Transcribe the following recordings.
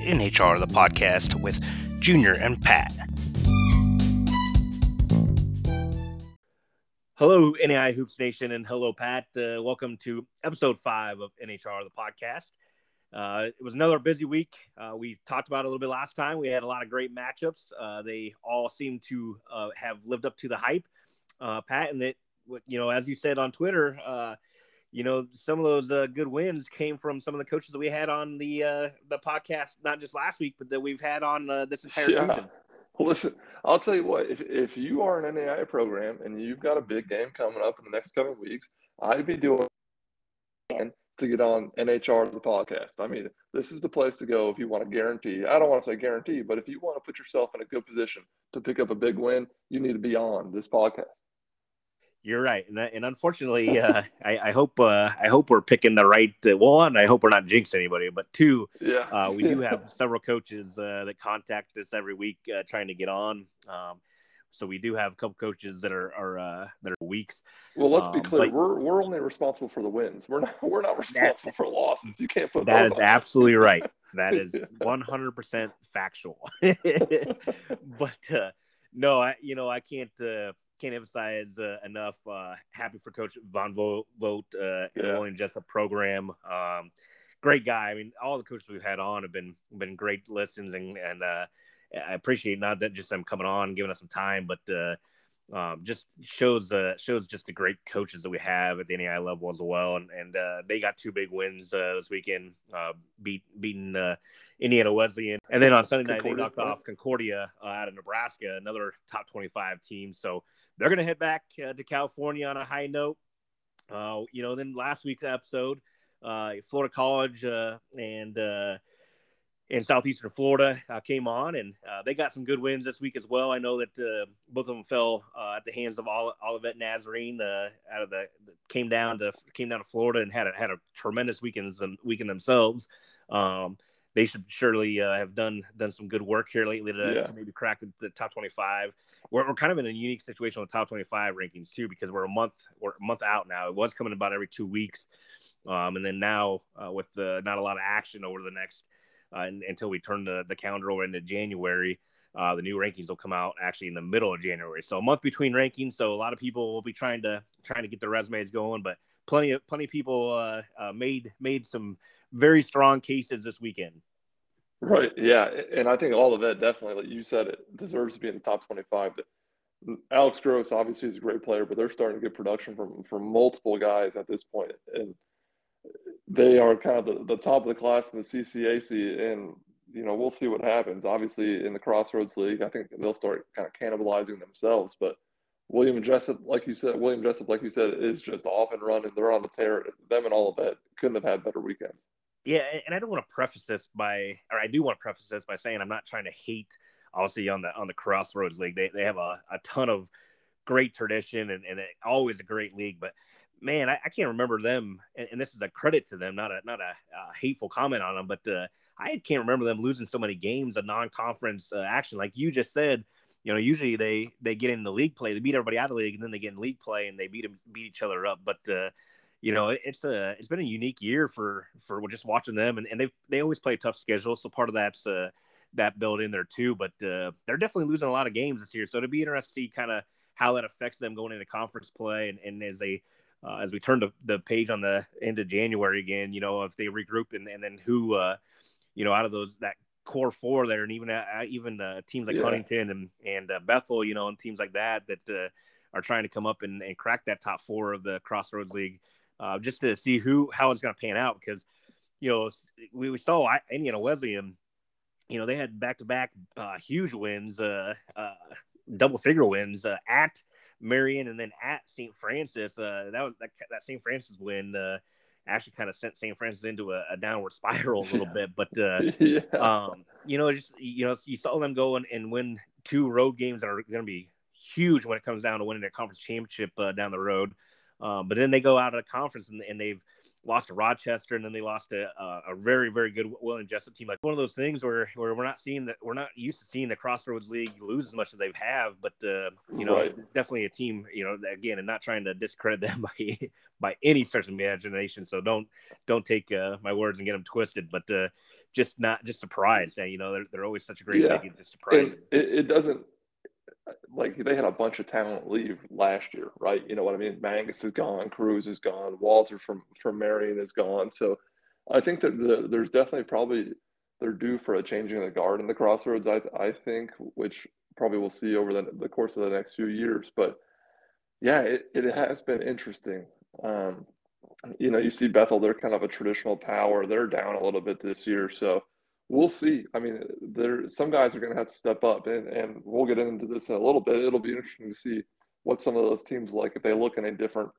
NHR, the podcast with Junior and Pat. Hello, NAIA Hoops Nation, and hello, Pat. Welcome to episode 5 of NHR, the podcast. It was another busy week. We talked about it a little bit last time. We had a lot of great matchups. They all seem to have lived up to the hype, Pat. And that, you know, as you said on Twitter, you know, some of those good wins came from some of the coaches that we had on the podcast, not just last week, but that we've had on this entire season. Well, listen, I'll tell you what, if you are an NAIA program and you've got a big game coming up in the next coming weeks, I'd be doing to get on NHR, the podcast. I mean, this is the place to go if you want to guarantee. I don't want to say guarantee, but if you want to put yourself in a good position to pick up a big win, you need to be on this podcast. You're right. And unfortunately, I hope we're picking the right one. I hope we're not jinxing anybody, but two, we do have several coaches that contact us every week trying to get on. So we do have a couple coaches that are weeks. Well, let's be clear. We're only responsible for the wins. We're not responsible for losses. You can't put that is on. Absolutely right. That is 100% factual. But no, I can't emphasize enough. Happy for Coach Von Vogt in the William Jessup program. Great guy. I mean, all the coaches we've had on have been great listens, and I appreciate not that just them coming on, giving us some time, but just shows just the great coaches that we have at the NAIA level as well. And they got two big wins this weekend, beating Indiana Wesleyan. And then on Sunday night, they knocked off Concordia out of Nebraska, another top 25 team. So they're going to head back to California on a high note. Then last week's episode, Florida College in southeastern Florida came on, and they got some good wins this week as well. I know that both of them fell at the hands of Olivet Nazarene. Came down to Florida and had a tremendous weekend themselves. They should surely have done some good work here lately to maybe crack the top 25. We're kind of in a unique situation with top 25 rankings too, because we're a month out now. It was coming about every 2 weeks, and then now with not a lot of action over the next. Until we turn the calendar over into January, the new rankings will come out actually in the middle of January. So a month between rankings. So a lot of people will be trying to get their resumes going, but plenty of people made some very strong cases this weekend. Right. Yeah. And I think all of that definitely, like you said, it deserves to be in the top 25. But Alex Gross obviously is a great player, but they're starting to get production from multiple guys at this point. And they are kind of the top of the class in the CCAC, and, you know, we'll see what happens. Obviously, in the Crossroads League, I think they'll start kind of cannibalizing themselves. But William Jessup, like you said, is just off and running. They're on the tear. Them and all of that couldn't have had better weekends. Yeah, and I do want to preface this by saying I'm not trying to hate, obviously, on the Crossroads League. They have a ton of great tradition and always a great league, but. Man, I can't remember them, and this is a credit to them, not a hateful comment on them, but I can't remember them losing so many games of non-conference action. Like you just said, you know, usually they get in the league play, they beat everybody out of the league, and then they get in league play and they beat each other up. But you know, it's been a unique year for just watching them, and they always play a tough schedule, so part of that's that built in there too. But they're definitely losing a lot of games this year, so it'd be interesting to see kind of how that affects them going into conference play, and as they. As we turn to the page on the end of January again, you know, if they regroup and then who, you know, out of those that core four there, and even teams like Huntington and Bethel, you know, and teams like that are trying to come up and crack that top four of the Crossroads League, just to see how it's going to pan out, because, you know, we saw Indiana Wesleyan, you know, they had back-to-back huge wins, double-figure wins at Marion and then at St. Francis. That St. Francis win actually kind of sent St. Francis into a downward spiral a little bit. But you know, just, you know, you saw them go and win two road games that are going to be huge when it comes down to winning their conference championship down the road. But then they go out of the conference and they've lost to Rochester, and then they lost to a very, very good William Jessup team. Like one of those things where we're not seeing that, we're not used to seeing the Crossroads League lose as much as they have, but you know, right. Definitely a team, you know, again, and not trying to discredit them by any stretch of imagination. So don't take my words and get them twisted, but just surprised. And, you know, they're always such a great league. Just surprised. It doesn't. Like they had a bunch of talent leave last year, right? You know what I mean? Mangus is gone, Cruz is gone, Walter from Marion is gone. So I think that there's definitely probably they're due for a changing of the guard in the Crossroads, I think, which probably we'll see over the course of the next few years. But yeah, it has been interesting. You know, you see Bethel, they're kind of a traditional power. They're down a little bit this year, so we'll see. I mean, some guys are going to have to step up, and we'll get into this in a little bit. It'll be interesting to see what some of those teams like if they look in a different,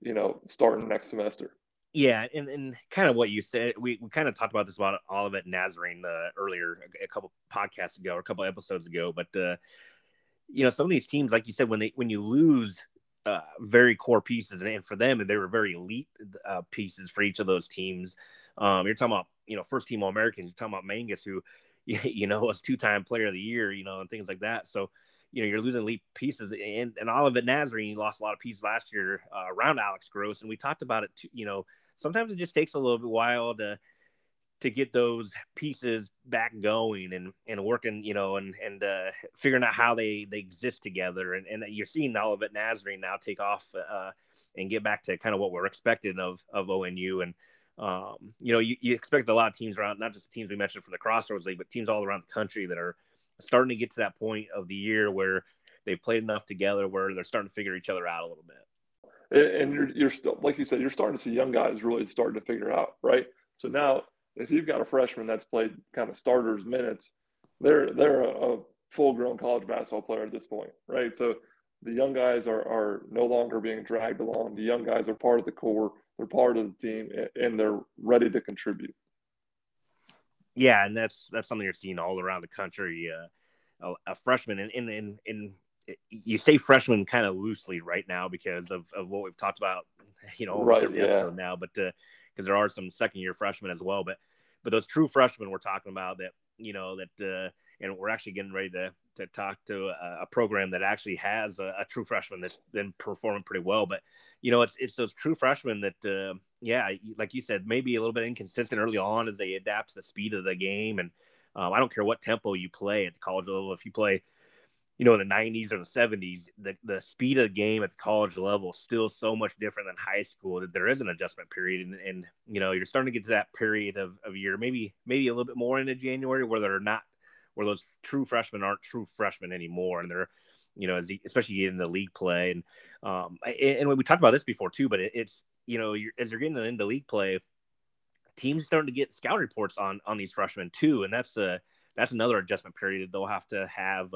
you know, starting next semester. Yeah, and kind of what you said, we kind of talked about this about Olivet Nazarene earlier, a couple podcasts ago or a couple episodes ago. But, you know, some of these teams, like you said, when you lose very core pieces, and for them, they were very elite pieces for each of those teams. You're talking about, you know, first team All-Americans, you're talking about Mangus, who, you know, was two-time player of the year, you know, and things like that. So, you know, you're losing elite pieces. And Olivet Nazarene, you lost a lot of pieces last year around Alex Gross. And we talked about it, too, you know, sometimes it just takes a little bit while to get those pieces back going and working, you know, and figuring out how they exist together. And you're seeing Olivet Nazarene now take off and get back to kind of what we're expecting of ONU. And, you know, you expect a lot of teams around, not just the teams we mentioned from the Crossroads League, but teams all around the country that are starting to get to that point of the year where they've played enough together where they're starting to figure each other out a little bit. And you're still, like you said, you're starting to see young guys really starting to figure out, right? So now if you've got a freshman that's played kind of starters minutes, they're a full-grown college basketball player at this point, right? So the young guys are no longer being dragged along. The young guys are part of the core. They're part of the team, and they're ready to contribute. Yeah, and that's something you're seeing all around the country. A freshman, and you say freshman kind of loosely right now because of what we've talked about, you know, right, yeah. Now, but because there are some second-year freshmen as well. But those true freshmen we're talking about that, you know, that and we're actually getting ready to talk to a program that actually has a true freshman that's been performing pretty well. But, you know, it's those true freshmen that, like you said, maybe a little bit inconsistent early on as they adapt to the speed of the game. And I don't care what tempo you play at the college level. If you play, you know, in the 90s or the 70s, the speed of the game at the college level is still so much different than high school that there is an adjustment period. And you know, you're starting to get to that period of year, maybe a little bit more into January where they're not, where those true freshmen aren't true freshmen anymore. And they're, you know, especially in the league play. And and we talked about this before too, but it's, you know, as you're getting into league play, teams starting to get scout reports on these freshmen too. And that's another adjustment period that they'll have to have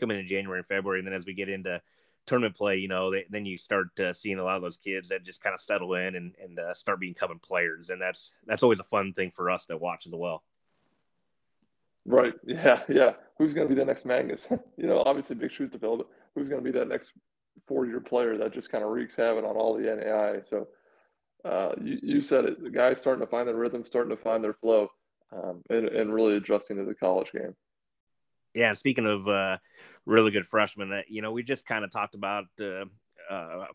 coming in January and February. And then as we get into tournament play, you know, then you start seeing a lot of those kids that just kind of settle in and start becoming players. And that's always a fun thing for us to watch as well. Right. Yeah. Yeah. Who's going to be the next Mangus? You know, obviously big shoes to fill, but who's going to be that next four-year player that just kind of wreaks havoc on all the NAIA? So you said it, the guys starting to find their rhythm, starting to find their flow, and really adjusting to the college game. Yeah. Speaking of really good freshmen, you know, we just kind of talked about a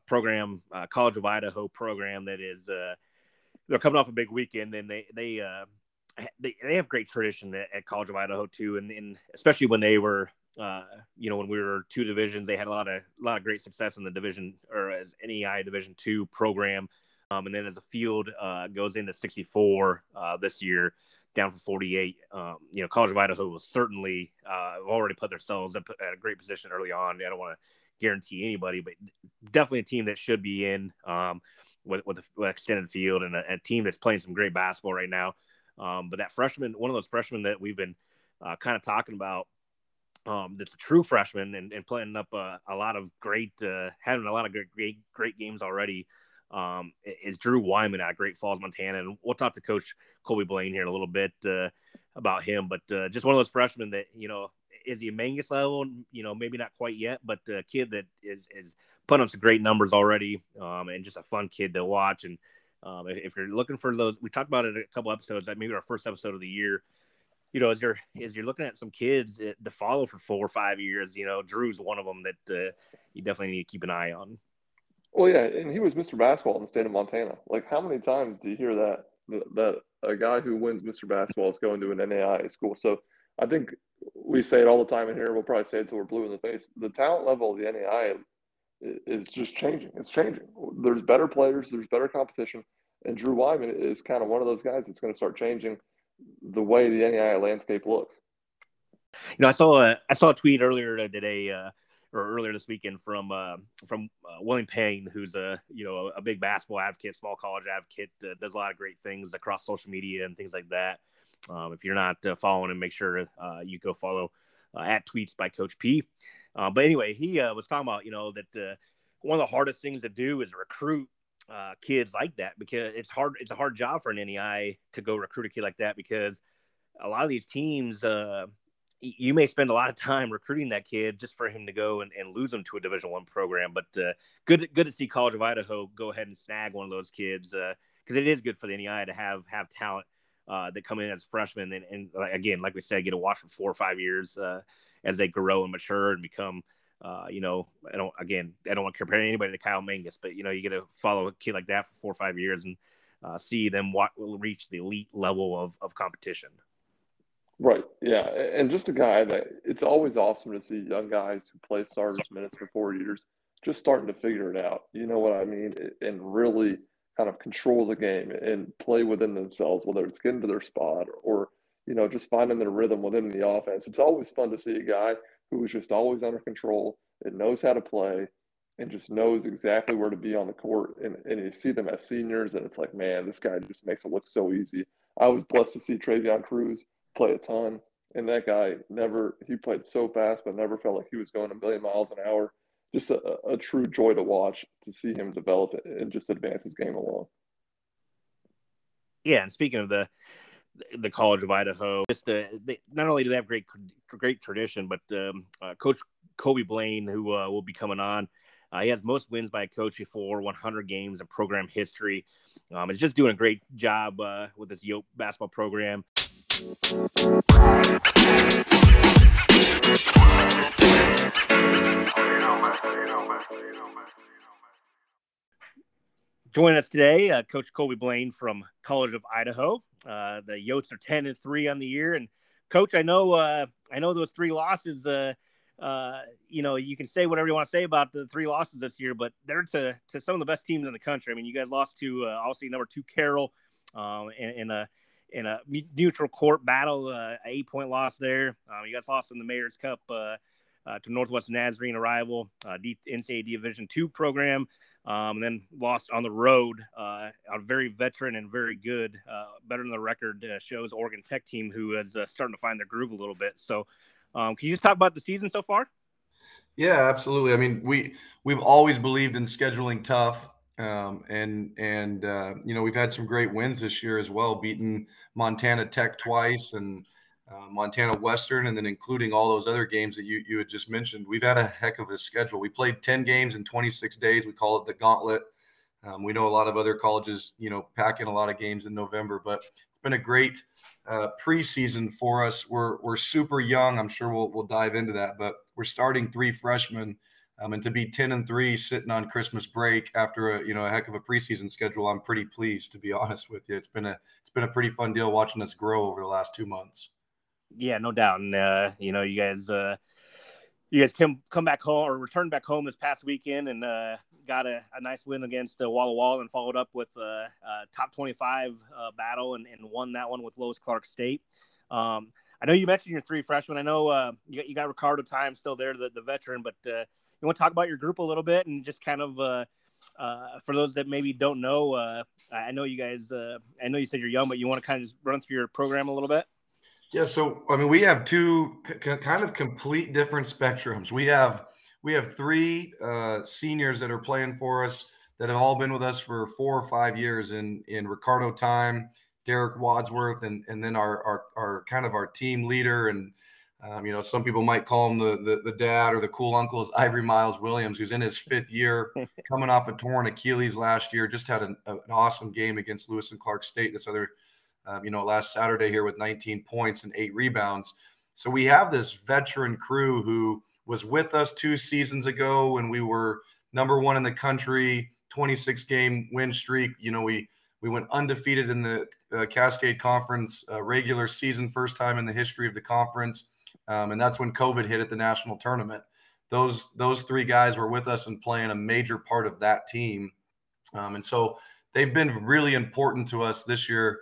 program, College of Idaho program that is, they're coming off a big weekend, and they have great tradition at College of Idaho too, and especially when they were, you know, when we were two divisions, they had a lot of great success in the division or as NEI Division II program, and then as the field goes into 64 this year, down from 48. You know, College of Idaho will certainly already put themselves at a great position early on. I don't want to guarantee anybody, but definitely a team that should be in with an extended field and a team that's playing some great basketball right now. But that freshman, one of those freshmen that we've been kind of talking about, that's a true freshman and playing up a lot of great, having a lot of great games already, is Drew Wyman out of Great Falls, Montana. And we'll talk to Coach Colby Blaine here in a little bit about him. But just one of those freshmen that, you know, is he a Mangus level? You know, maybe not quite yet, but a kid that is putting up some great numbers already, and just a fun kid to watch. And If you're looking for those, we talked about it a couple episodes, that maybe our first episode of the year, you know, as you're looking at some kids to follow for 4 or 5 years, you know, Drew's one of them that you definitely need to keep an eye on. Well, yeah, and he was Mr. Basketball in the state of Montana. Like, how many times do you hear that a guy who wins Mr. Basketball is going to an NAIA school? So I think we say it all the time in here. We'll probably say it till we're blue in the face. The talent level of the NAIA is just changing. It's changing. There's better players. There's better competition. And Drew Wyman is kind of one of those guys that's going to start changing the way the NAIA landscape looks. You know, I saw a tweet earlier today or earlier this weekend from William Payne, who's a big basketball advocate, small college advocate, does a lot of great things across social media and things like that. If you're not following him, make sure you go follow at Tweets by Coach P. But anyway, he was talking about, you know, that one of the hardest things to do is recruit kids like that, because it's hard. It's a hard job for an NEI to go recruit a kid like that, because a lot of these teams, you may spend a lot of time recruiting that kid just for him to go and lose him to a Division I program. But good to see College of Idaho go ahead and snag one of those kids, because it is good for the NEI to have talent that come in as freshmen and again, like we said, get to watch for 4 or 5 years as they grow and mature and become. I don't want to compare anybody to Kyle Mangus, but, you know, you get to follow a kid like that for 4 or 5 years and see them reach the elite level of competition. Right. Yeah. And just a guy that it's always awesome to see young guys who play starters minutes for 4 years, just starting to figure it out. You know what I mean? And really kind of control the game and play within themselves, whether it's getting to their spot or, you know, just finding their rhythm within the offense. It's always fun to see a guy who is just always under control and knows how to play and just knows exactly where to be on the court. And you see them as seniors, and it's like, man, this guy just makes it look so easy. I was blessed to see Trayvon Cruz play a ton, and that guy he played so fast, but never felt like he was going a million miles an hour. Just a true joy to watch, to see him develop and just advance his game along. Yeah, and speaking of the College of Idaho, just not only do they have great tradition, but Coach Colby Blaine, who will be coming on, he has most wins by a coach before 100 games in program history. He's just doing a great job with this Yokes basketball program. Joining us today, Coach Colby Blaine from College of Idaho. The Yotes are 10-3 on the year, and Coach, I know those three losses. You know, you can say whatever you want to say about the three losses this year, but they're to some of the best teams in the country. I mean, you guys lost to obviously #2 Carroll in a neutral court battle, an 8-point loss there. You guys lost in the Mayor's Cup to Northwest Nazarene, a rival NCAA Division II program. And then lost on the road, a very veteran and very good, better than the record shows, Oregon Tech team, who is starting to find their groove a little bit. So can you just talk about the season so far? Yeah, absolutely. I mean, we've always believed in scheduling tough. You know, we've had some great wins this year as well, beating Montana Tech twice and Montana Western, and then including all those other games that you had just mentioned. We've had a heck of a schedule. We played 10 games in 26 days. We call it the gauntlet. We know a lot of other colleges, you know, pack in a lot of games in November, but it's been a great preseason for us. We're super young. I'm sure we'll dive into that, but we're starting three freshmen, and to be 10-3 sitting on Christmas break after a heck of a preseason schedule, I'm pretty pleased, to be honest with you. It's been a pretty fun deal watching us grow over the last 2 months. Yeah, no doubt. And, you know, you guys come back home or return back home this past weekend and got a nice win against Walla Walla, and followed up with a top 25 battle and won that one with Lewis Clark State. I know you mentioned your three freshmen. I know you got Ricardo Time still there, the veteran, but you want to talk about your group a little bit and just kind of for those that maybe don't know, I know you guys, I know you said you're young, but you want to kind of just run through your program a little bit? Yeah, so I mean, we have two kind of complete different spectrums. We have three seniors that are playing for us that have all been with us for 4 or 5 years in Ricardo Time, Derek Wadsworth, and then our kind of our team leader and You know, some people might call him the dad or the cool uncle is Ivory Miles Williams, who's in his fifth year, coming off a torn Achilles last year. Just had an awesome game against Lewis and Clark State this other, you know, last Saturday here with 19 points and 8 rebounds. So we have this veteran crew who was with us 2 seasons ago when we were #1 in the country, 26-game win streak. You know, we went undefeated in the Cascade Conference regular season, first time in the history of the conference. And that's when COVID hit at the national tournament. Those 3 guys were with us and playing a major part of that team. And so they've been really important to us this year.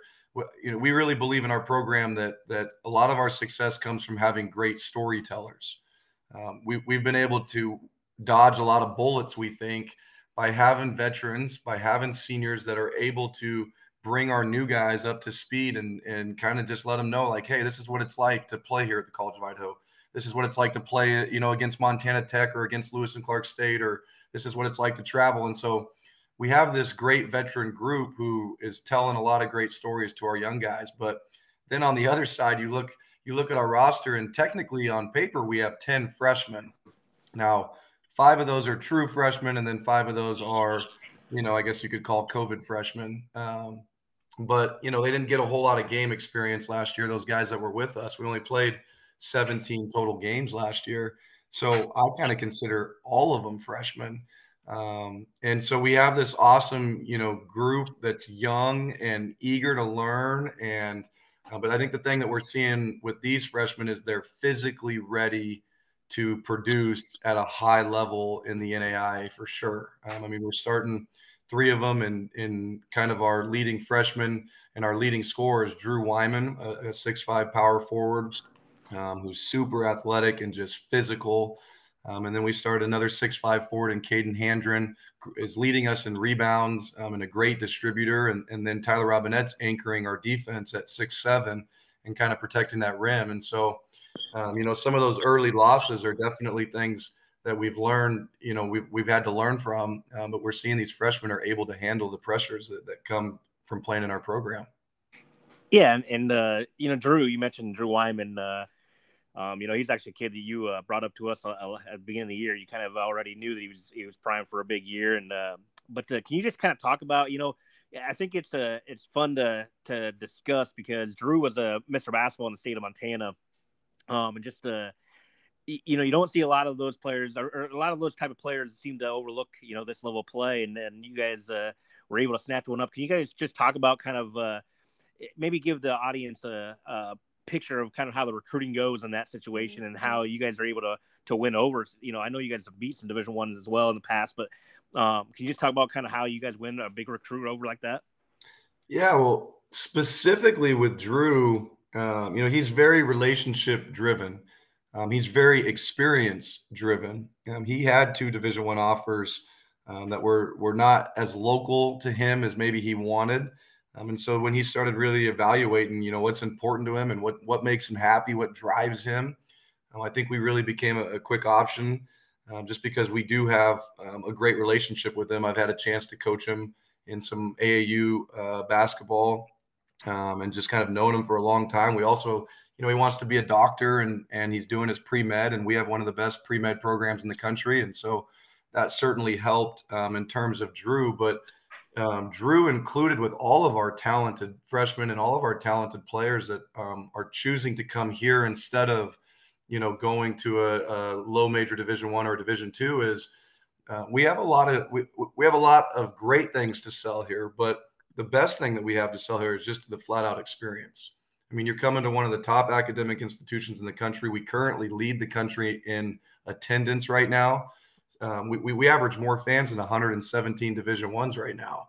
You know, we really believe in our program that a lot of our success comes from having great storytellers. We've been able to dodge a lot of bullets, we think, by having veterans, by having seniors that are able to bring our new guys up to speed and kind of just let them know, like, hey, this is what it's like to play here at the College of Idaho. This is what it's like to play, you know, against Montana Tech or against Lewis and Clark State, or this is what it's like to travel. And so we have this great veteran group who is telling a lot of great stories to our young guys. But then on the other side, you look at our roster, and technically on paper, we have 10 freshmen. Now, 5 of those are true freshmen, and then 5 of those are, you know, I guess you could call COVID freshmen. But, you know, they didn't get a whole lot of game experience last year, those guys that were with us. We only played 17 total games last year. So I kind of consider all of them freshmen. And so we have this awesome, you know, group that's young and eager to learn. And but I think the thing that we're seeing with these freshmen is they're physically ready to produce at a high level in the NAIA for sure. I mean, we're starting 3 of them in kind of our leading freshman, and our leading scorer is Drew Wyman, a 6'5" power forward who's super athletic and just physical. And then we start another 6'5" forward, and Caden Handren is leading us in rebounds and a great distributor. And then Tyler Robinette's anchoring our defense at 6'7" and kind of protecting that rim. And so, you know, some of those early losses are definitely things that we've learned, you know, we've had to learn from, but we're seeing these freshmen are able to handle the pressures that come from playing in our program. Yeah. And you know, you mentioned Drew Wyman, you know, he's actually a kid that you brought up to us at the beginning of the year. You kind of already knew that he was primed for a big year. But can you just kind of talk about, you know, I think it's fun to discuss, because Drew was a Mr. Basketball in the state of Montana. And just, you know, you don't see a lot of those players, or a lot of those type of players seem to overlook, you know, this level of play. And then you guys were able to snatch one up. Can you guys just talk about kind of maybe give the audience a picture of kind of how the recruiting goes in that situation, and how you guys are able to win over? You know, I know you guys have beat some Division I's as well in the past, but can you just talk about kind of how you guys win a big recruit over like that? Yeah, well, specifically with Drew, you know, he's very relationship driven. He's very experience driven. He had 2 Division I offers that were not as local to him as maybe he wanted. And so when he started really evaluating, you know, what's important to him and what makes him happy, what drives him, I think we really became a quick option just because we do have a great relationship with him. I've had a chance to coach him in some AAU basketball and just kind of known him for a long time. We also, you know, he wants to be a doctor and he's doing his pre-med, and we have one of the best pre-med programs in the country. And so that certainly helped in terms of Drew, but Drew included with all of our talented freshmen and all of our talented players that are choosing to come here instead of, you know, going to a low major Division I or Division II is we have a lot of great things to sell here, but the best thing that we have to sell here is just the flat out experience. I mean, you're coming to one of the top academic institutions in the country. We currently lead the country in attendance right now. We average more fans than 117 Division I's right now.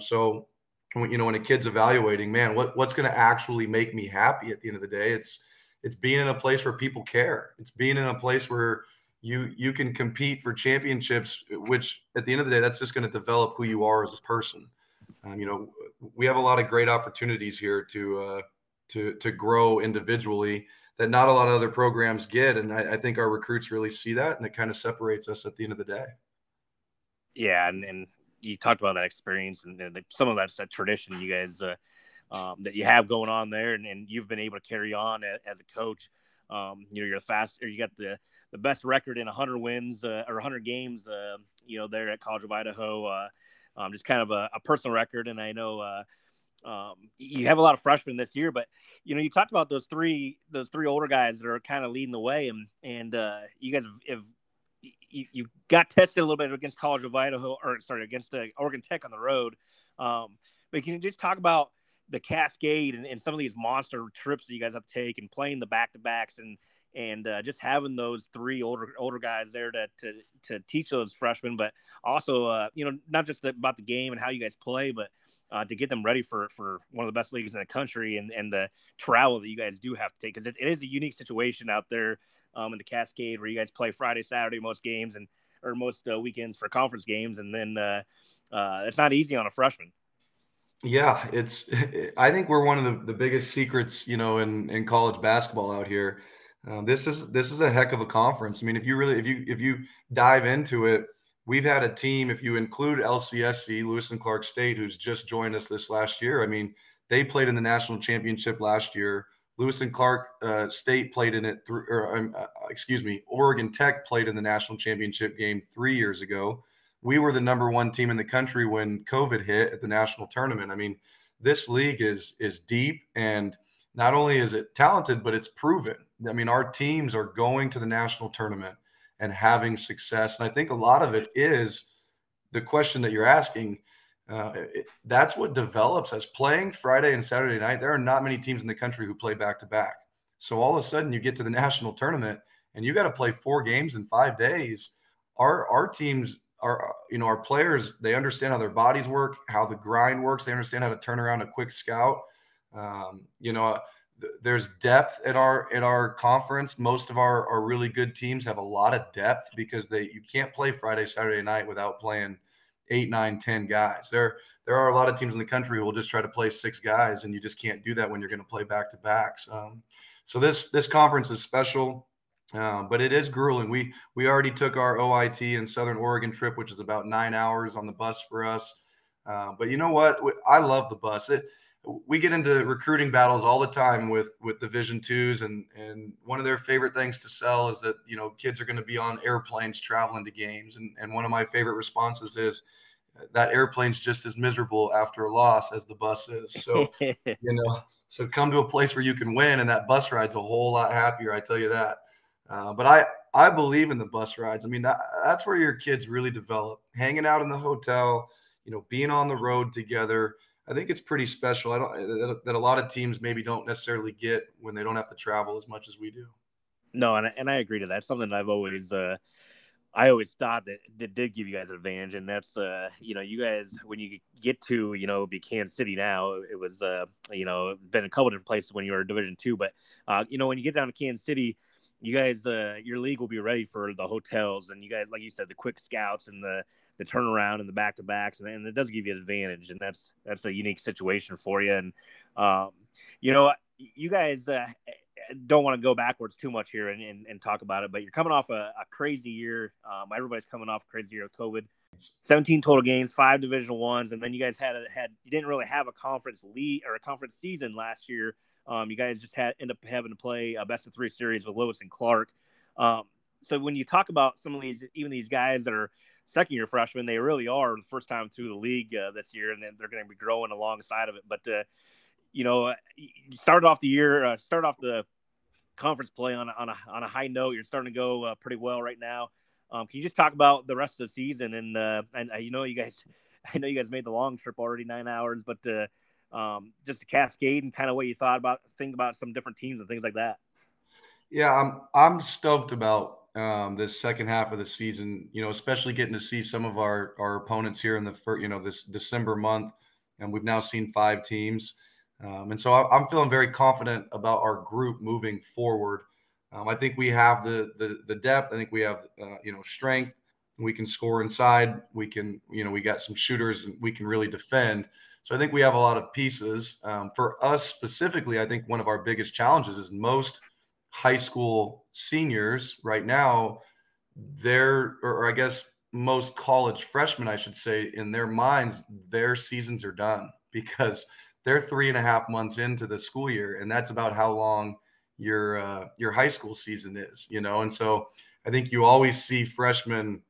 So, you know, when a kid's evaluating, man, what's going to actually make me happy at the end of the day? It's being in a place where people care. It's being in a place where you can compete for championships, which at the end of the day, that's just going to develop who you are as a person. You know, we have a lot of great opportunities here to grow individually that not a lot of other programs get. And I think our recruits really see that, and it kind of separates us at the end of the day. Yeah. And you talked about that experience and some of that tradition you guys that you have going on there, and you've been able to carry on as a coach. You're the fast, or you got the best record in 100 wins or 100 games, there at College of Idaho, just kind of a personal record. And I know you have a lot of freshmen this year, but, you talked about those three older guys that are kind of leading the way. And you guys you got tested a little bit against College of Idaho, against Oregon Tech on the road. But can you just talk about the cascade and some of these monster trips that you guys have to take and playing the back-to-backs and just having those three older guys there to teach those freshmen, but also, not just about the game and how you guys play, but to get them ready for one of the best leagues in the country and the travel that you guys do have to take, because it is a unique situation out there in the Cascade where you guys play Friday, Saturday, most games or most weekends for conference games. And then it's not easy on a freshman. Yeah, I think we're one of the biggest secrets, in college basketball out here. This is a heck of a conference. I mean, if you dive into it, we've had a team, if you include LCSC, Lewis and Clark State, who's just joined us this last year. I mean, they played in the national championship last year. Lewis and Clark State played in it Oregon Tech played in the national championship game 3 years ago. We were the number one team in the country when COVID hit at the national tournament. I mean, this league is deep, and not only is it talented, but it's proven. I mean, our teams are going to the national tournament and having success. And I think a lot of it is the question that you're asking. That's what develops as playing Friday and Saturday night. There are not many teams in the country who play back-to-back. So all of a sudden you get to the national tournament and you got to play 4 games in 5 days. Our teams are, our players, they understand how their bodies work, how the grind works. They understand how to turn around a quick scout. There's depth at our conference. Most of our really good teams have a lot of depth because you can't play Friday, Saturday night without playing 8, 9, 10 guys. There are a lot of teams in the country who will just try to play 6 guys, and you just can't do that when you're going to play back-to-backs. So this conference is special, but it is grueling. We already took our OIT and Southern Oregon trip, which is about 9 hours on the bus for us. But you know what? I love the bus. We get into recruiting battles all the time with Division IIs, and one of their favorite things to sell is that, kids are going to be on airplanes traveling to games. And one of my favorite responses is that airplane's just as miserable after a loss as the bus is. So, so come to a place where you can win, and that bus ride's a whole lot happier, I tell you that. But I believe in the bus rides. I mean, that's where your kids really develop. Hanging out in the hotel, being on the road together, I think it's pretty special. That a lot of teams maybe don't necessarily get when they don't have to travel as much as we do. No, and I agree to that. It's something that I've always I always thought that did give you guys an advantage, and that's you guys when you get to it'd be Kansas City now. It was been a couple different places when you were Division II, but when you get down to Kansas City, you guys your league will be ready for the hotels, and you guys, like you said, the quick scouts and the turnaround and the back-to-backs, and it does give you an advantage, and that's a unique situation for you. And you guys don't want to go backwards too much here and talk about it, but you're coming off a crazy year. Everybody's coming off a crazy year of COVID. 17 total games, 5 Division Is, and then you guys you didn't really have a conference league or a conference season last year. You guys just end up having to play a best-of-3 series with Lewis and Clark. So when you talk about some of these, even these guys that are second-year freshmen, they really are the first time through the league this year, and then they're going to be growing alongside of it. But, you start off the conference play on a high note. You're starting to go pretty well right now. Can you just talk about the rest of the season? I know you guys made the long trip already, 9 hours, but just the cascade and kind of what you think about some different teams and things like that. Yeah, I'm stoked about the second half of the season, especially getting to see some of our opponents here in the first, this December month, and we've now seen 5 teams. And so I'm feeling very confident about our group moving forward. I think we have the depth. I think we have, strength. We can score inside. We can, we got some shooters and we can really defend. So I think we have a lot of pieces. For us specifically, I think one of our biggest challenges is most high school seniors right now, I guess most college freshmen, I should say, in their minds, their seasons are done because they're 3.5 months into the school year. And that's about how long your high school season is, you know? And so I think you always see freshmen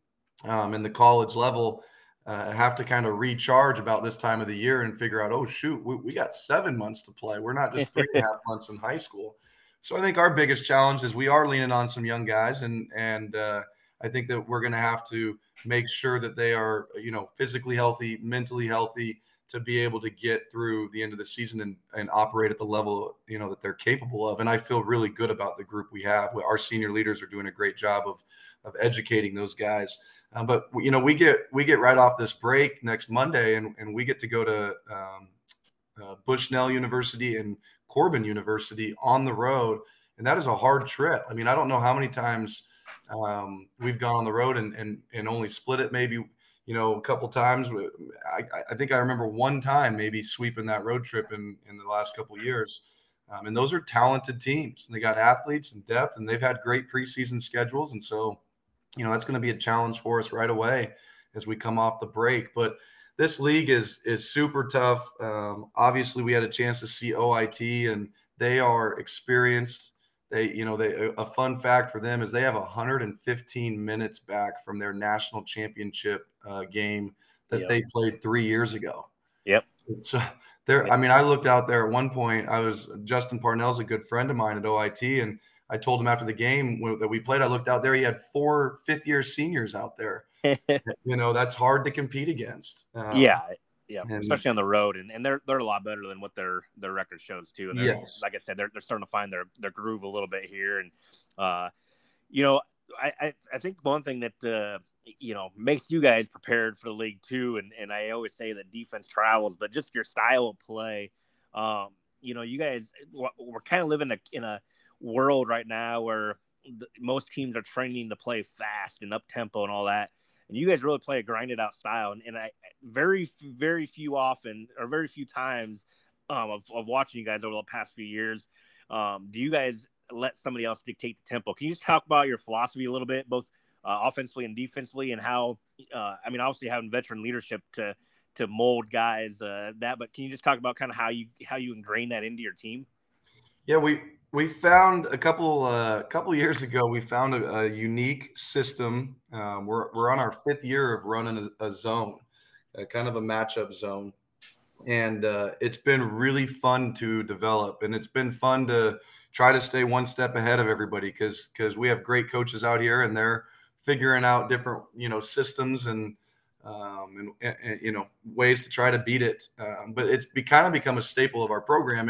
in the college level have to kind of recharge about this time of the year and figure out, oh shoot, we got 7 months to play. We're not just 3.5 months in high school. So I think our biggest challenge is we are leaning on some young guys, and I think that we're going to have to make sure that they are, you know, physically healthy, mentally healthy, to be able to get through the end of the season and operate at the level, you know, that they're capable of. And I feel really good about the group we have. Our senior leaders are doing a great job of educating those guys. But, you know, we get right off this break next Monday, and we get to go to Bushnell University and Corbin University on the road. And that is a hard trip. I mean, I don't know how many times we've gone on the road and only split it maybe, you know, a couple times. I think I remember one time maybe sweeping that road trip in the last couple of years. And those are talented teams, and they got athletes and depth, and they've had great preseason schedules. And so, you know, that's going to be a challenge for us right away as we come off the break. But this league is super tough. Obviously we had a chance to see OIT, and they are experienced. A fun fact for them is they have 115 minutes back from their national championship game that they played 3 years ago. Yep. So there, I mean, I looked out there at one point. Justin Parnell's a good friend of mine at OIT, and I told him after the game that we played, I looked out there, he had 4 fifth-year seniors out there. You know, that's hard to compete against. Especially on the road, and they're a lot better than what their record shows too. And like I said, they're starting to find their groove a little bit here. And you know, I think one thing that you know, makes you guys prepared for the league too, and I always say that defense travels, but just your style of play. You know, you guys, we're kind of living in a world right now where most teams are training to play fast and up tempo and all that. And you guys really play a grinded out style. And I very few times of watching you guys over the past few years, do you guys let somebody else dictate the tempo? Can you just talk about your philosophy a little bit, both offensively and defensively, and how, I mean, obviously having veteran leadership to mold guys but can you just talk about kind of how you ingrain that into your team? Yeah, we found a couple years ago, we found a unique system. We're on our 5th year of running a zone, kind of a matchup zone. And it's been really fun to develop, and it's been fun to try to stay one step ahead of everybody because we have great coaches out here, and they're figuring out different, you know, systems and you know, ways to try to beat it. But it's kind of become a staple of our program.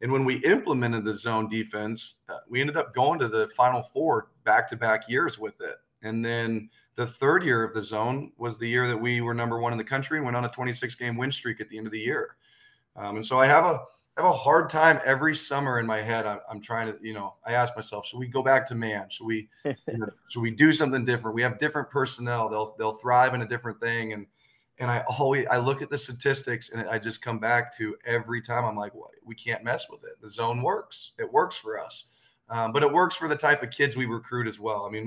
And when we implemented the zone defense, we ended up going to the Final Four back-to-back years with it. And then the third year of the zone was the year that we were number one in the country and went on a 26-game win streak at the end of the year. And so I have a hard time every summer in my head. I'm trying to, you know, I ask myself, should we go back to man? Should we, you know, should we do something different? We have different personnel. They'll thrive in a different thing. And I look at the statistics, and I just come back to every time. I'm like, well, we can't mess with it. The zone works. It works for us. But it works for the type of kids we recruit as well. I mean,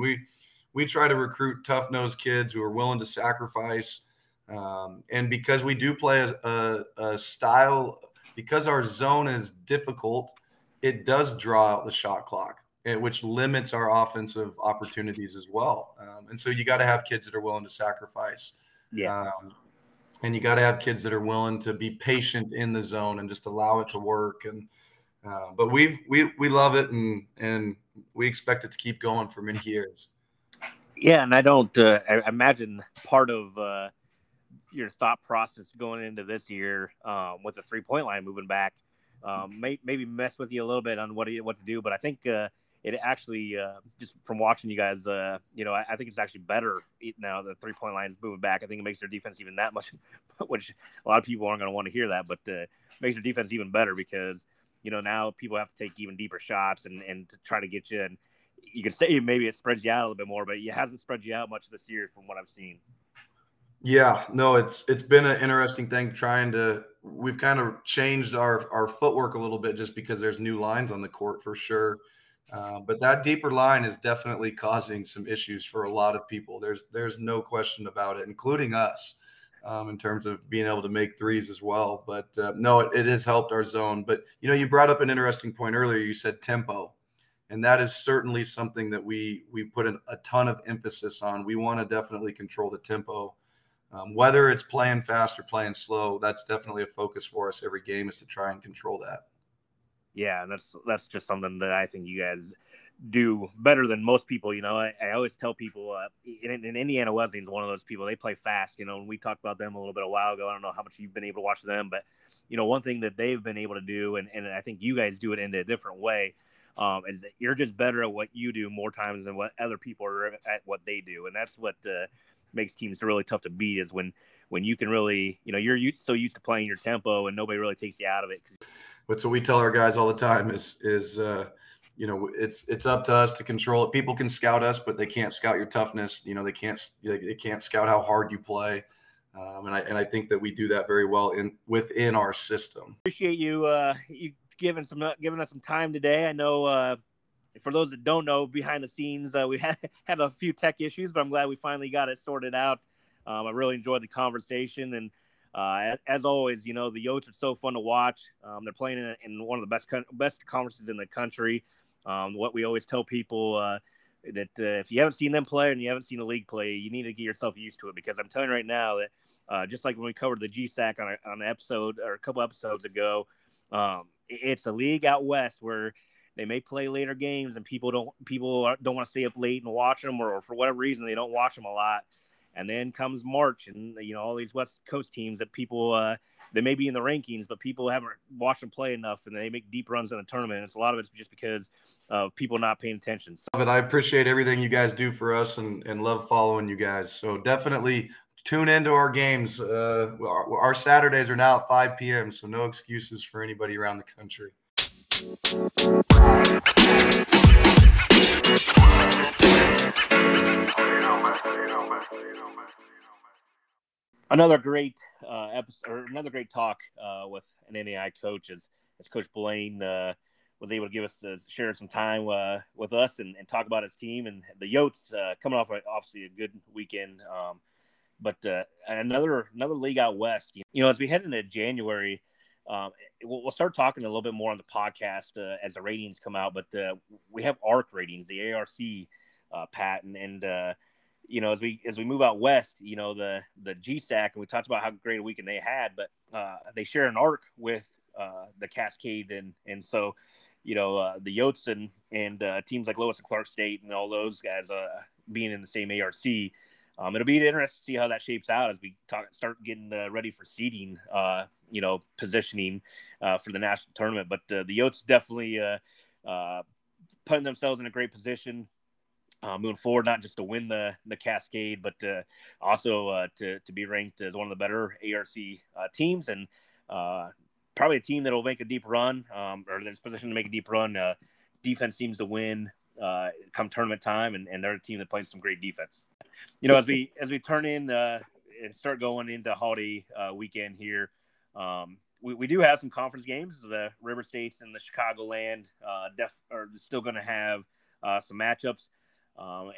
we try to recruit tough-nosed kids who are willing to sacrifice. And because we do play a style, because our zone is difficult, it does draw out the shot clock, which limits our offensive opportunities as well. And so you got to have kids that are willing to sacrifice. Yeah. And you got to have kids that are willing to be patient in the zone and just allow it to work. And but we love it, and we expect it to keep going for many years. Yeah, and I don't I imagine part of your thought process going into this year with the three-point line moving back maybe mess with you a little bit on what to do. But I think it actually, just from watching you guys, you know, I think it's actually better now. The three-point line is moving back. I think it makes their defense even that much, which a lot of people aren't going to want to hear that, but makes their defense even better because, you know, now people have to take even deeper shots and to try to get you. And you could say maybe it spreads you out a little bit more, but it hasn't spread you out much this year from what I've seen. Yeah, no, it's been an interesting thing we've kind of changed our footwork a little bit just because there's new lines on the court for sure. But that deeper line is definitely causing some issues for a lot of people. There's no question about it, including us, in terms of being able to make threes as well. But no, it has helped our zone. But, you know, you brought up an interesting point earlier. You said tempo. And that is certainly something that we put a ton of emphasis on. We want to definitely control the tempo, whether it's playing fast or playing slow. That's definitely a focus for us every game, is to try and control that. Yeah, that's just something that I think you guys do better than most people. You know, I always tell people, in Indiana Wesleyan is one of those people. They play fast, you know, and we talked about them a little bit a while ago. I don't know how much you've been able to watch them, but, you know, one thing that they've been able to do, and I think you guys do it in a different way, is that you're just better at what you do more times than what other people are at what they do. And that's what makes teams really tough to beat, is when you can really, you know, you're so used to playing your tempo and nobody really takes you out of it. But so we tell our guys all the time is you know, it's up to us to control it. People can scout us, but they can't scout your toughness. You know, they can't scout how hard you play. And I think that we do that very well within our system. Appreciate you. You giving us some time today. I know for those that don't know, behind the scenes, we had a few tech issues, but I'm glad we finally got it sorted out. I really enjoyed the conversation, and as always, you know, the Yokes are so fun to watch. They're playing in one of the best conferences in the country. What we always tell people that if you haven't seen them play and you haven't seen the league play, you need to get yourself used to it, because I'm telling you right now that just like when we covered the GSAC on an episode or a couple episodes ago, it's a league out west where they may play later games and people don't want to stay up late and watch them, or for whatever reason they don't watch them a lot. And then comes March, and you know, all these West Coast teams that people they may be in the rankings, but people haven't watched them play enough, and they make deep runs in the tournament. And a lot of it's just because of people not paying attention. But I appreciate everything you guys do for us, and love following you guys. So definitely tune into our games. Our Saturdays are now at 5 p.m., so no excuses for anybody around the country. Another great episode, or another great talk with an NAIA coach, as Coach Blaine was able to give us share some time with us and talk about his team and the Yotes coming off obviously a good weekend. But another league out west. You know, as we head into January, we'll start talking a little bit more on the podcast as the ratings come out. But we have ARC ratings, the ARC patent, and you know, as we move out west, you know, the GSAC, and we talked about how great a weekend they had, but they share an ARC with the Cascade, and so, you know, the Yotes and teams like Lewis and Clark State and all those guys being in the same ARC. It'll be interesting to see how that shapes out as we start getting ready for seeding, you know, positioning for the national tournament. But the Yotes definitely putting themselves in a great position moving forward, not just to win the Cascade, but also to be ranked as one of the better ARC teams, and probably a team that will make a deep run, or that's positioned to make a deep run. Defense seems to win come tournament time, and they're a team that plays some great defense. You know, as we turn in and start going into holiday weekend here, we do have some conference games. The River States and the Chicagoland are still going to have some matchups,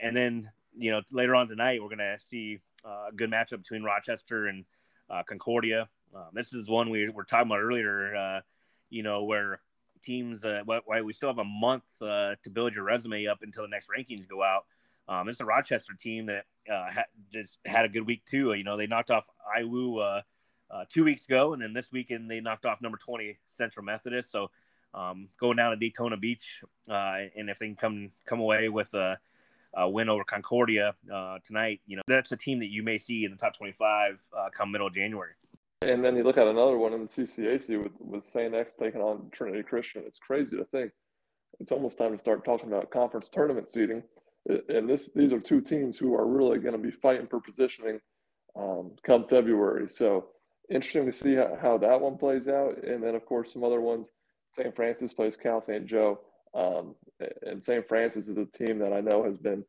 and then, you know, later on tonight we're going to see a good matchup between Rochester and Concordia. This is one we were talking about earlier, you know, where teams, why we still have a month to build your resume up until the next rankings go out. This is a Rochester team that just had a good week too. You know, they knocked off IWU 2 weeks ago, and then this weekend they knocked off number 20 Central Methodist. So going down to Daytona Beach, and if they can come away with a win over Concordia tonight, you know, that's a team that you may see in the top 25 come middle of January. And then you look at another one in the CCAC with St. X taking on Trinity Christian. It's crazy to think. It's almost time to start talking about conference tournament seeding. And these are two teams who are really going to be fighting for positioning come February. So interesting to see how that one plays out. And then, of course, some other ones. St. Francis plays Cal St. Joe. And St. Francis is a team that I know has been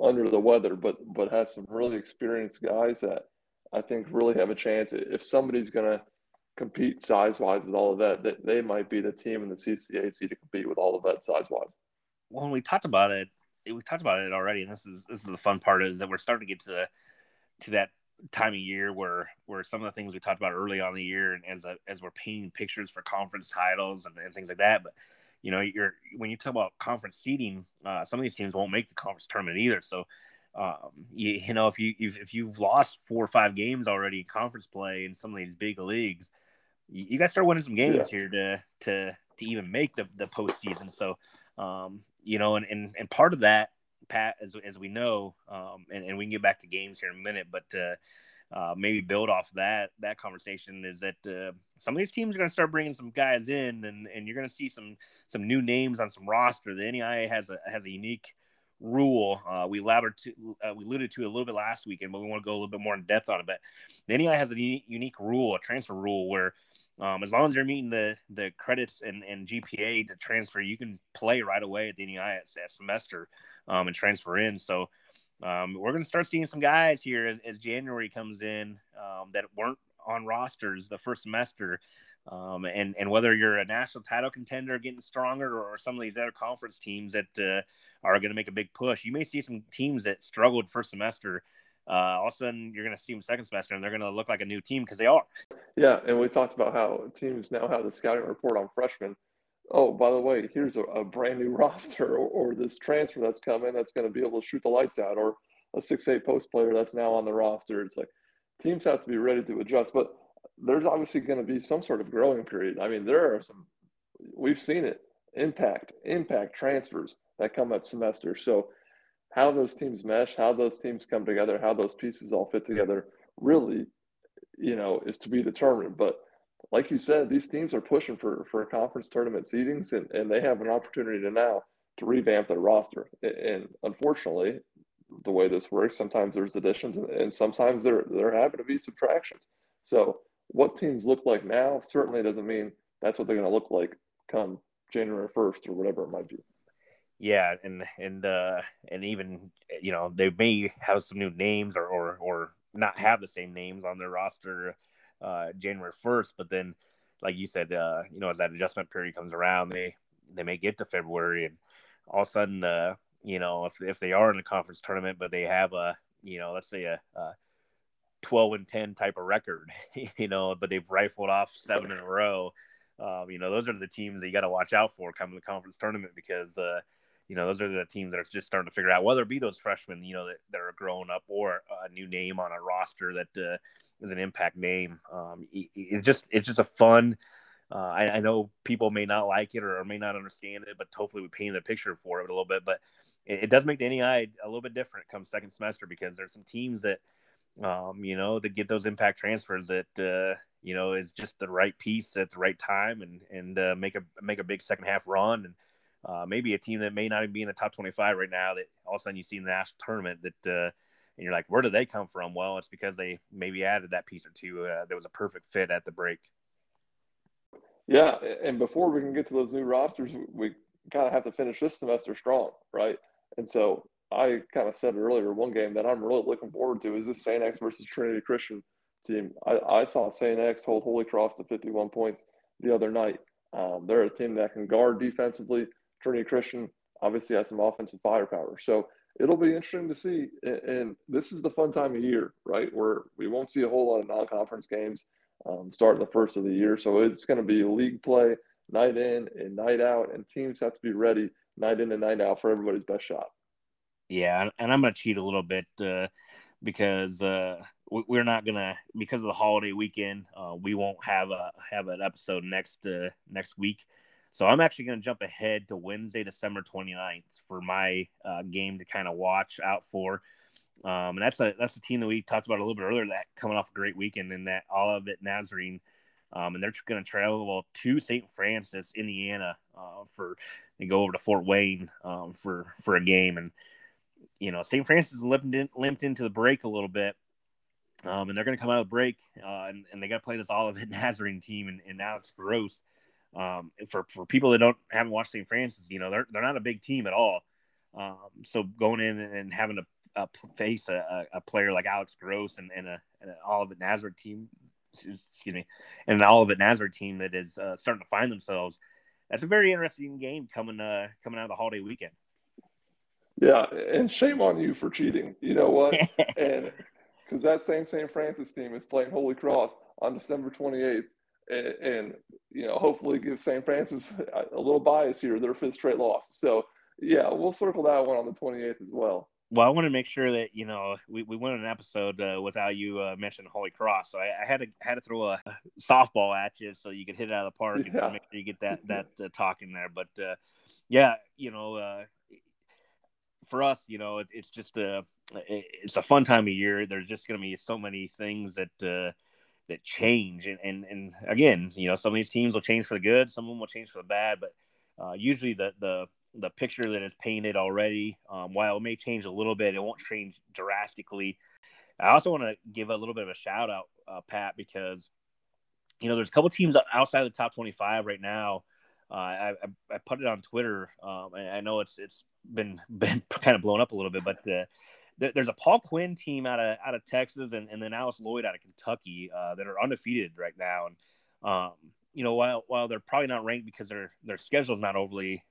under the weather, but has some really experienced guys that I think really have a chance. If somebody's going to compete size-wise with Olivet, they might be the team in the CCAC to compete with Olivet size-wise. Well, when we talked about it already, and this is the fun part, is that we're starting to get to that time of year where some of the things we talked about early on in the year, and as we're painting pictures for conference titles and things like that. But you know, you're, when you talk about conference seeding, some of these teams won't make the conference tournament either. So, you know, if you've lost 4 or 5 games already in conference play in some of these big leagues, you got to start winning some games here to even make the postseason. So, you know, and part of that, Pat, as we know, and we can get back to games here in a minute, but maybe build off that conversation is that some of these teams are going to start bringing some guys in, and you're going to see some new names on some roster. The NAIA has a unique rule. We alluded to it a little bit last weekend, but we want to go a little bit more in depth on it. But the NAIA has a unique rule, a transfer rule, where as long as you're meeting the credits and GPA to transfer, you can play right away at the NAIA at semester and transfer in. So we're going to start seeing some guys here as January comes in that weren't on rosters the first semester. And whether you're a national title contender getting stronger or some of these other conference teams that are going to make a big push, you may see some teams that struggled first semester. All of a sudden, you're going to see them second semester, and they're going to look like a new team because they are. Yeah, and we talked about how teams now have the scouting report on freshmen. Oh, by the way, here's a brand new roster or this transfer that's coming that's going to be able to shoot the lights out, or a 6'8" post player that's now on the roster. It's like teams have to be ready to adjust, but there's obviously going to be some sort of growing period. I mean, there are some, we've seen it, impact transfers that come at semester. So how those teams mesh, how those teams come together, how those pieces all fit together really, you know, is to be determined. But like you said, these teams are pushing for conference tournament seedings, and they have an opportunity to now to revamp their roster. And unfortunately, the way this works, sometimes there's additions and sometimes there happen to be subtractions. So what teams look like now certainly doesn't mean that's what they're going to look like come January 1st or whatever it might be. Yeah, and even, you know, they may have some new names or not have the same names on their roster January 1st, but then, like you said, you know, as that adjustment period comes around, they may get to February, and all of a sudden, you know, if they are in a conference tournament, but they have a, you know, let's say a 12-10 type of record, you know, but they've rifled off 7 in a row. You know, those are the teams that you got to watch out for coming to the conference tournament, because, you know, those are the teams that are just starting to figure out, whether it be those freshmen, you know, that are growing up, or a new name on a roster that is an impact name. It's just a fun. I know people may not like it or may not understand it, but hopefully we painted a picture for it a little bit. But it does make the NEI a little bit different come second semester, because there's some teams that, you know, to get those impact transfers that, you know, is just the right piece at the right time and make a big second half run. And maybe a team that may not even be in the top 25 right now, that all of a sudden you see in the national tournament that, and you're like, where do they come from? Well, it's because they maybe added that piece or two. There was a perfect fit at the break. Yeah. And before we can get to those new rosters, we kind of have to finish this semester strong. Right. And so, I kind of said earlier, one game that I'm really looking forward to is this St. X versus Trinity Christian team. I saw St. X hold Holy Cross to 51 points the other night. They're a team that can guard defensively. Trinity Christian obviously has some offensive firepower. So it'll be interesting to see. And this is the fun time of year, right, where we won't see a whole lot of non-conference games starting the first of the year. So it's going to be league play night in and night out, and teams have to be ready night in and night out for everybody's best shot. Yeah, and I'm going to cheat a little bit because we're not going to – because of the holiday weekend, we won't have an episode next week. So I'm actually going to jump ahead to Wednesday, December 29th for my game to kind of watch out for. And that's a team that we talked about a little bit earlier, that coming off a great weekend, in that Olivet Nazarene. And they're going to travel to St. Francis, Indiana, and go over to Fort Wayne for a game. And you know, St. Francis limped into the break a little bit, and they're going to come out of the break, and they got to play this Olivet Nazarene team and Alex Gross. For people that haven't watched St. Francis, you know, they're not a big team at all. So going in and having to face a player like Alex Gross and an Olivet Nazarene team, excuse me, and an Olivet Nazarene team that is starting to find themselves, that's a very interesting game coming out of the holiday weekend. Yeah, and shame on you for cheating. You know what? And because that same St. Francis team is playing Holy Cross on December 28th, and you know, hopefully give St. Francis a little bias here, their fifth straight loss. So yeah, we'll circle that one on the 28th as well. Well, I want to make sure that, you know, we went on an episode without you mentioning Holy Cross. So I had to throw a softball at you so you could hit it out of the park and make sure you get that talk in there. But yeah, you know, for us, you know, it's just it's a fun time of year. There's just going to be so many things that change. And again, you know, some of these teams will change for the good. Some of them will change for the bad. But usually the picture that is painted already, while it may change a little bit, it won't change drastically. I also want to give a little bit of a shout out, Pat, because, you know, there's a couple teams outside the top 25 right now. I put it on Twitter. And I know it's been kind of blown up a little bit, but there's a Paul Quinn team out of Texas and then Alice Lloyd out of Kentucky that are undefeated right now. And, you know, while they're probably not ranked because their schedule's not overly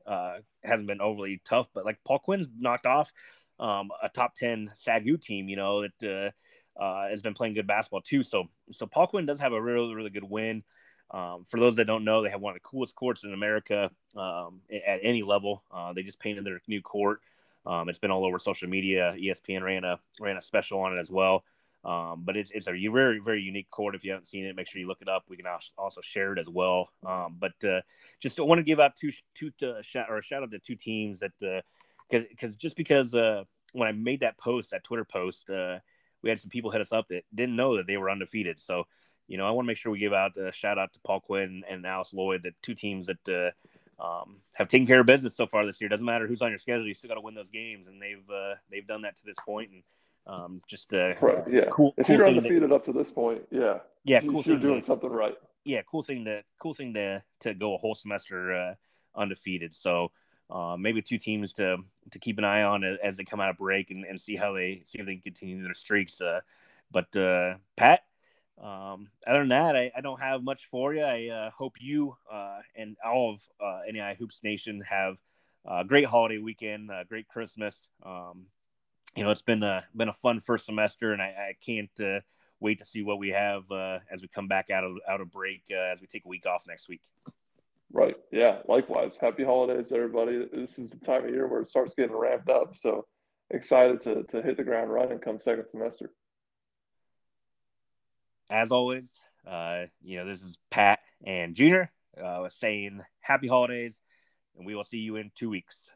hasn't been overly tough, but like Paul Quinn's knocked off a top 10 SAGU team, you know, that has been playing good basketball too. So Paul Quinn does have a really, really good win. For those that don't know, they have one of the coolest courts in America at any level. They just painted their new court. It's been all over social media. ESPN ran a special on it as well. But it's a very, very unique court. If you haven't seen it, make sure you look it up. We can also share it as well. But just want to give out a shout out to two teams that because when I made that Twitter post, we had some people hit us up that didn't know that they were undefeated. So, you know, I want to make sure we give out a shout out to Paul Quinn and Alice Lloyd, the two teams that have taken care of business so far this year. Doesn't matter who's on your schedule, you still got to win those games, and they've done that to this point. And cool. If you're undefeated up to this point, you're doing something right. Yeah, cool thing to go a whole semester undefeated. So maybe two teams to keep an eye on as they come out of break and see if they can continue their streaks. But Pat, other than that, I don't have much for you. I hope you and all of NAIA Hoops Nation have a great holiday weekend, a great Christmas. You know, it's been a fun first semester, and I can't wait to see what we have as we come back out of break, as we take a week off next week. Right. Yeah. Likewise. Happy holidays, everybody. This is the time of year where it starts getting ramped up. So excited to hit the ground running come second semester. As always, you know, this is Pat and Junior saying happy holidays, and we will see you in 2 weeks.